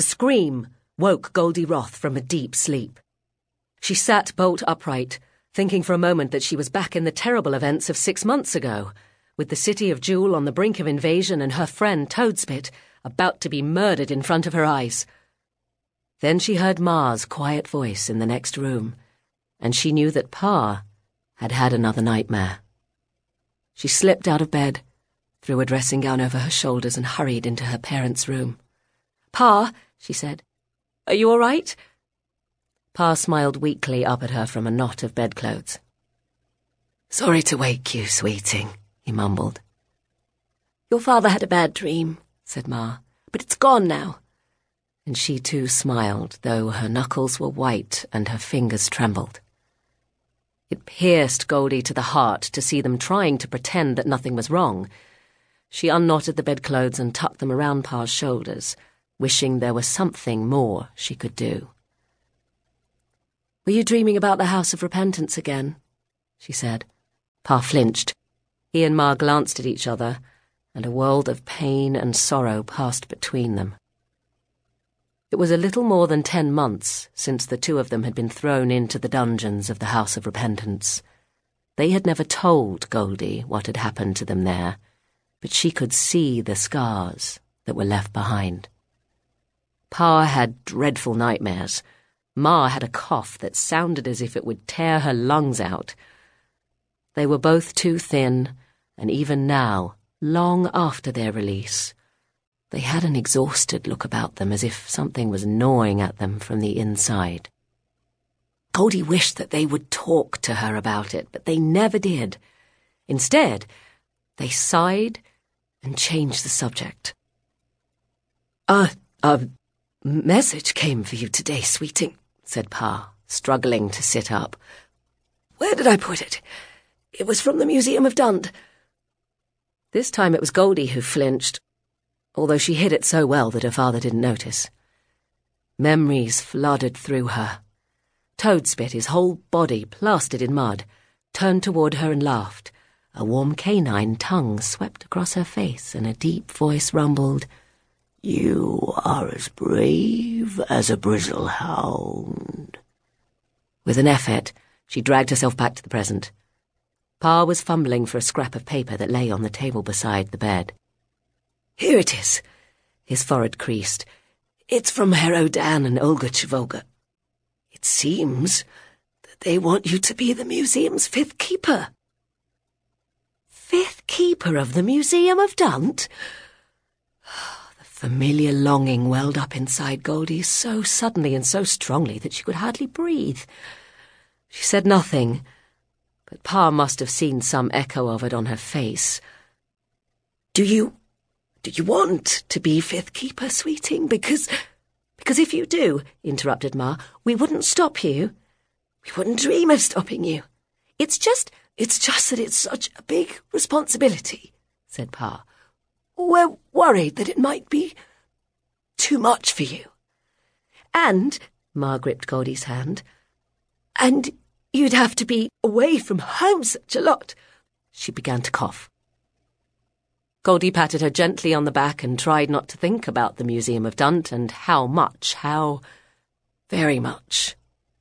The scream woke Goldie Roth from a deep sleep. She sat bolt upright, thinking for a moment that she was back in the terrible events of 6 months ago, with the city of Jewel on the brink of invasion and her friend Toadspit about to be murdered in front of her eyes. Then she heard Ma's quiet voice in the next room, and she knew that Pa had had another nightmare. She slipped out of bed, threw a dressing gown over her shoulders, and hurried into her parents' room. "Pa," she said, "are you all right?" Pa smiled weakly up at her from a knot of bedclothes. "Sorry to wake you, sweeting," he mumbled. "Your father had a bad dream," said Ma, "but it's gone now." And she too smiled, though her knuckles were white and her fingers trembled. It pierced Goldie to the heart to see them trying to pretend that nothing was wrong. She unknotted the bedclothes and tucked them around Pa's shoulders, wishing there was something more she could do. "Were you dreaming about the House of Repentance again?" she said. Pa flinched. He and Ma glanced at each other, and a world of pain and sorrow passed between them. It was a little more than 10 months since the two of them had been thrown into the dungeons of the House of Repentance. They had never told Goldie what had happened to them there, but she could see the scars that were left behind. Pa had dreadful nightmares. Ma had a cough that sounded as if it would tear her lungs out. They were both too thin, and even now, long after their release, they had an exhausted look about them, as if something was gnawing at them from the inside. Goldie wished that they would talk to her about it, but they never did. Instead, they sighed and changed the subject. A message came for you today, sweeting," said Pa, struggling to sit up. "Where did I put it? It was from the Museum of Dunt." This time it was Goldie who flinched, although she hid it so well that her father didn't notice. Memories flooded through her. Toadspit, his whole body plastered in mud, turned toward her and laughed. A warm canine tongue swept across her face, and a deep voice rumbled, "You are as brave as a bristlehound." With an effort, she dragged herself back to the present. Pa was fumbling for a scrap of paper that lay on the table beside the bed. "Here it is." His forehead creased. "It's from Herodan and Olga Ciavolga. It seems that they want you to be the museum's Fifth Keeper." "Fifth Keeper of the Museum of Dunt?" The familiar longing welled up inside Goldie so suddenly and so strongly that she could hardly breathe. She said nothing, but Pa must have seen some echo of it on her face. Do you want to be Fifth Keeper, sweeting? Because if you do," interrupted Ma, "we wouldn't stop you. We wouldn't dream of stopping you. It's just that it's such a big responsibility," said Pa. "We're worried that it might be too much for you." "And," Ma gripped Goldie's hand, "and you'd have to be away from home such a lot." She began to cough. Goldie patted her gently on the back and tried not to think about the Museum of Dunt and how very much,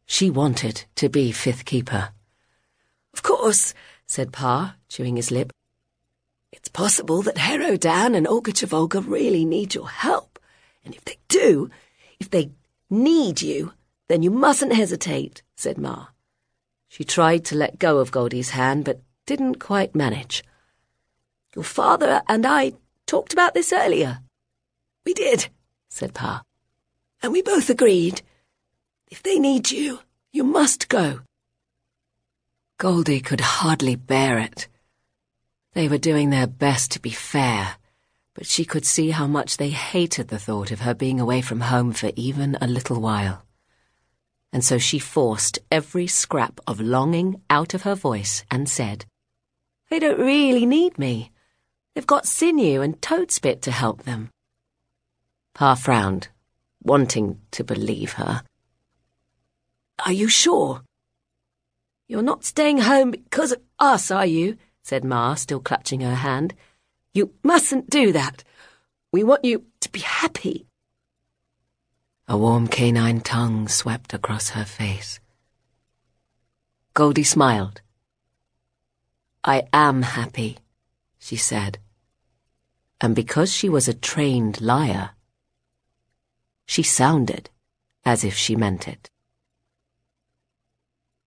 she wanted to be Fifth Keeper. "Of course," said Pa, chewing his lip. "It's possible that Herodan and Olga Ciavolga really need your help. And if they do, if they need you, then you mustn't hesitate," said Ma. She tried to let go of Goldie's hand, but didn't quite manage. "Your father and I talked about this earlier." "We did," said Pa. "And we both agreed. If they need you, you must go." Goldie could hardly bear it. They were doing their best to be fair, but she could see how much they hated the thought of her being away from home for even a little while. And so she forced every scrap of longing out of her voice and said, "They don't really need me. They've got Sinew and Toadspit to help them." Pa frowned, wanting to believe her. "Are you sure? You're not staying home because of us, are you?" said Ma, still clutching her hand. "You mustn't do that. We want you to be happy." A warm canine tongue swept across her face. Goldie smiled. "I am happy," she said. And because she was a trained liar, she sounded as if she meant it.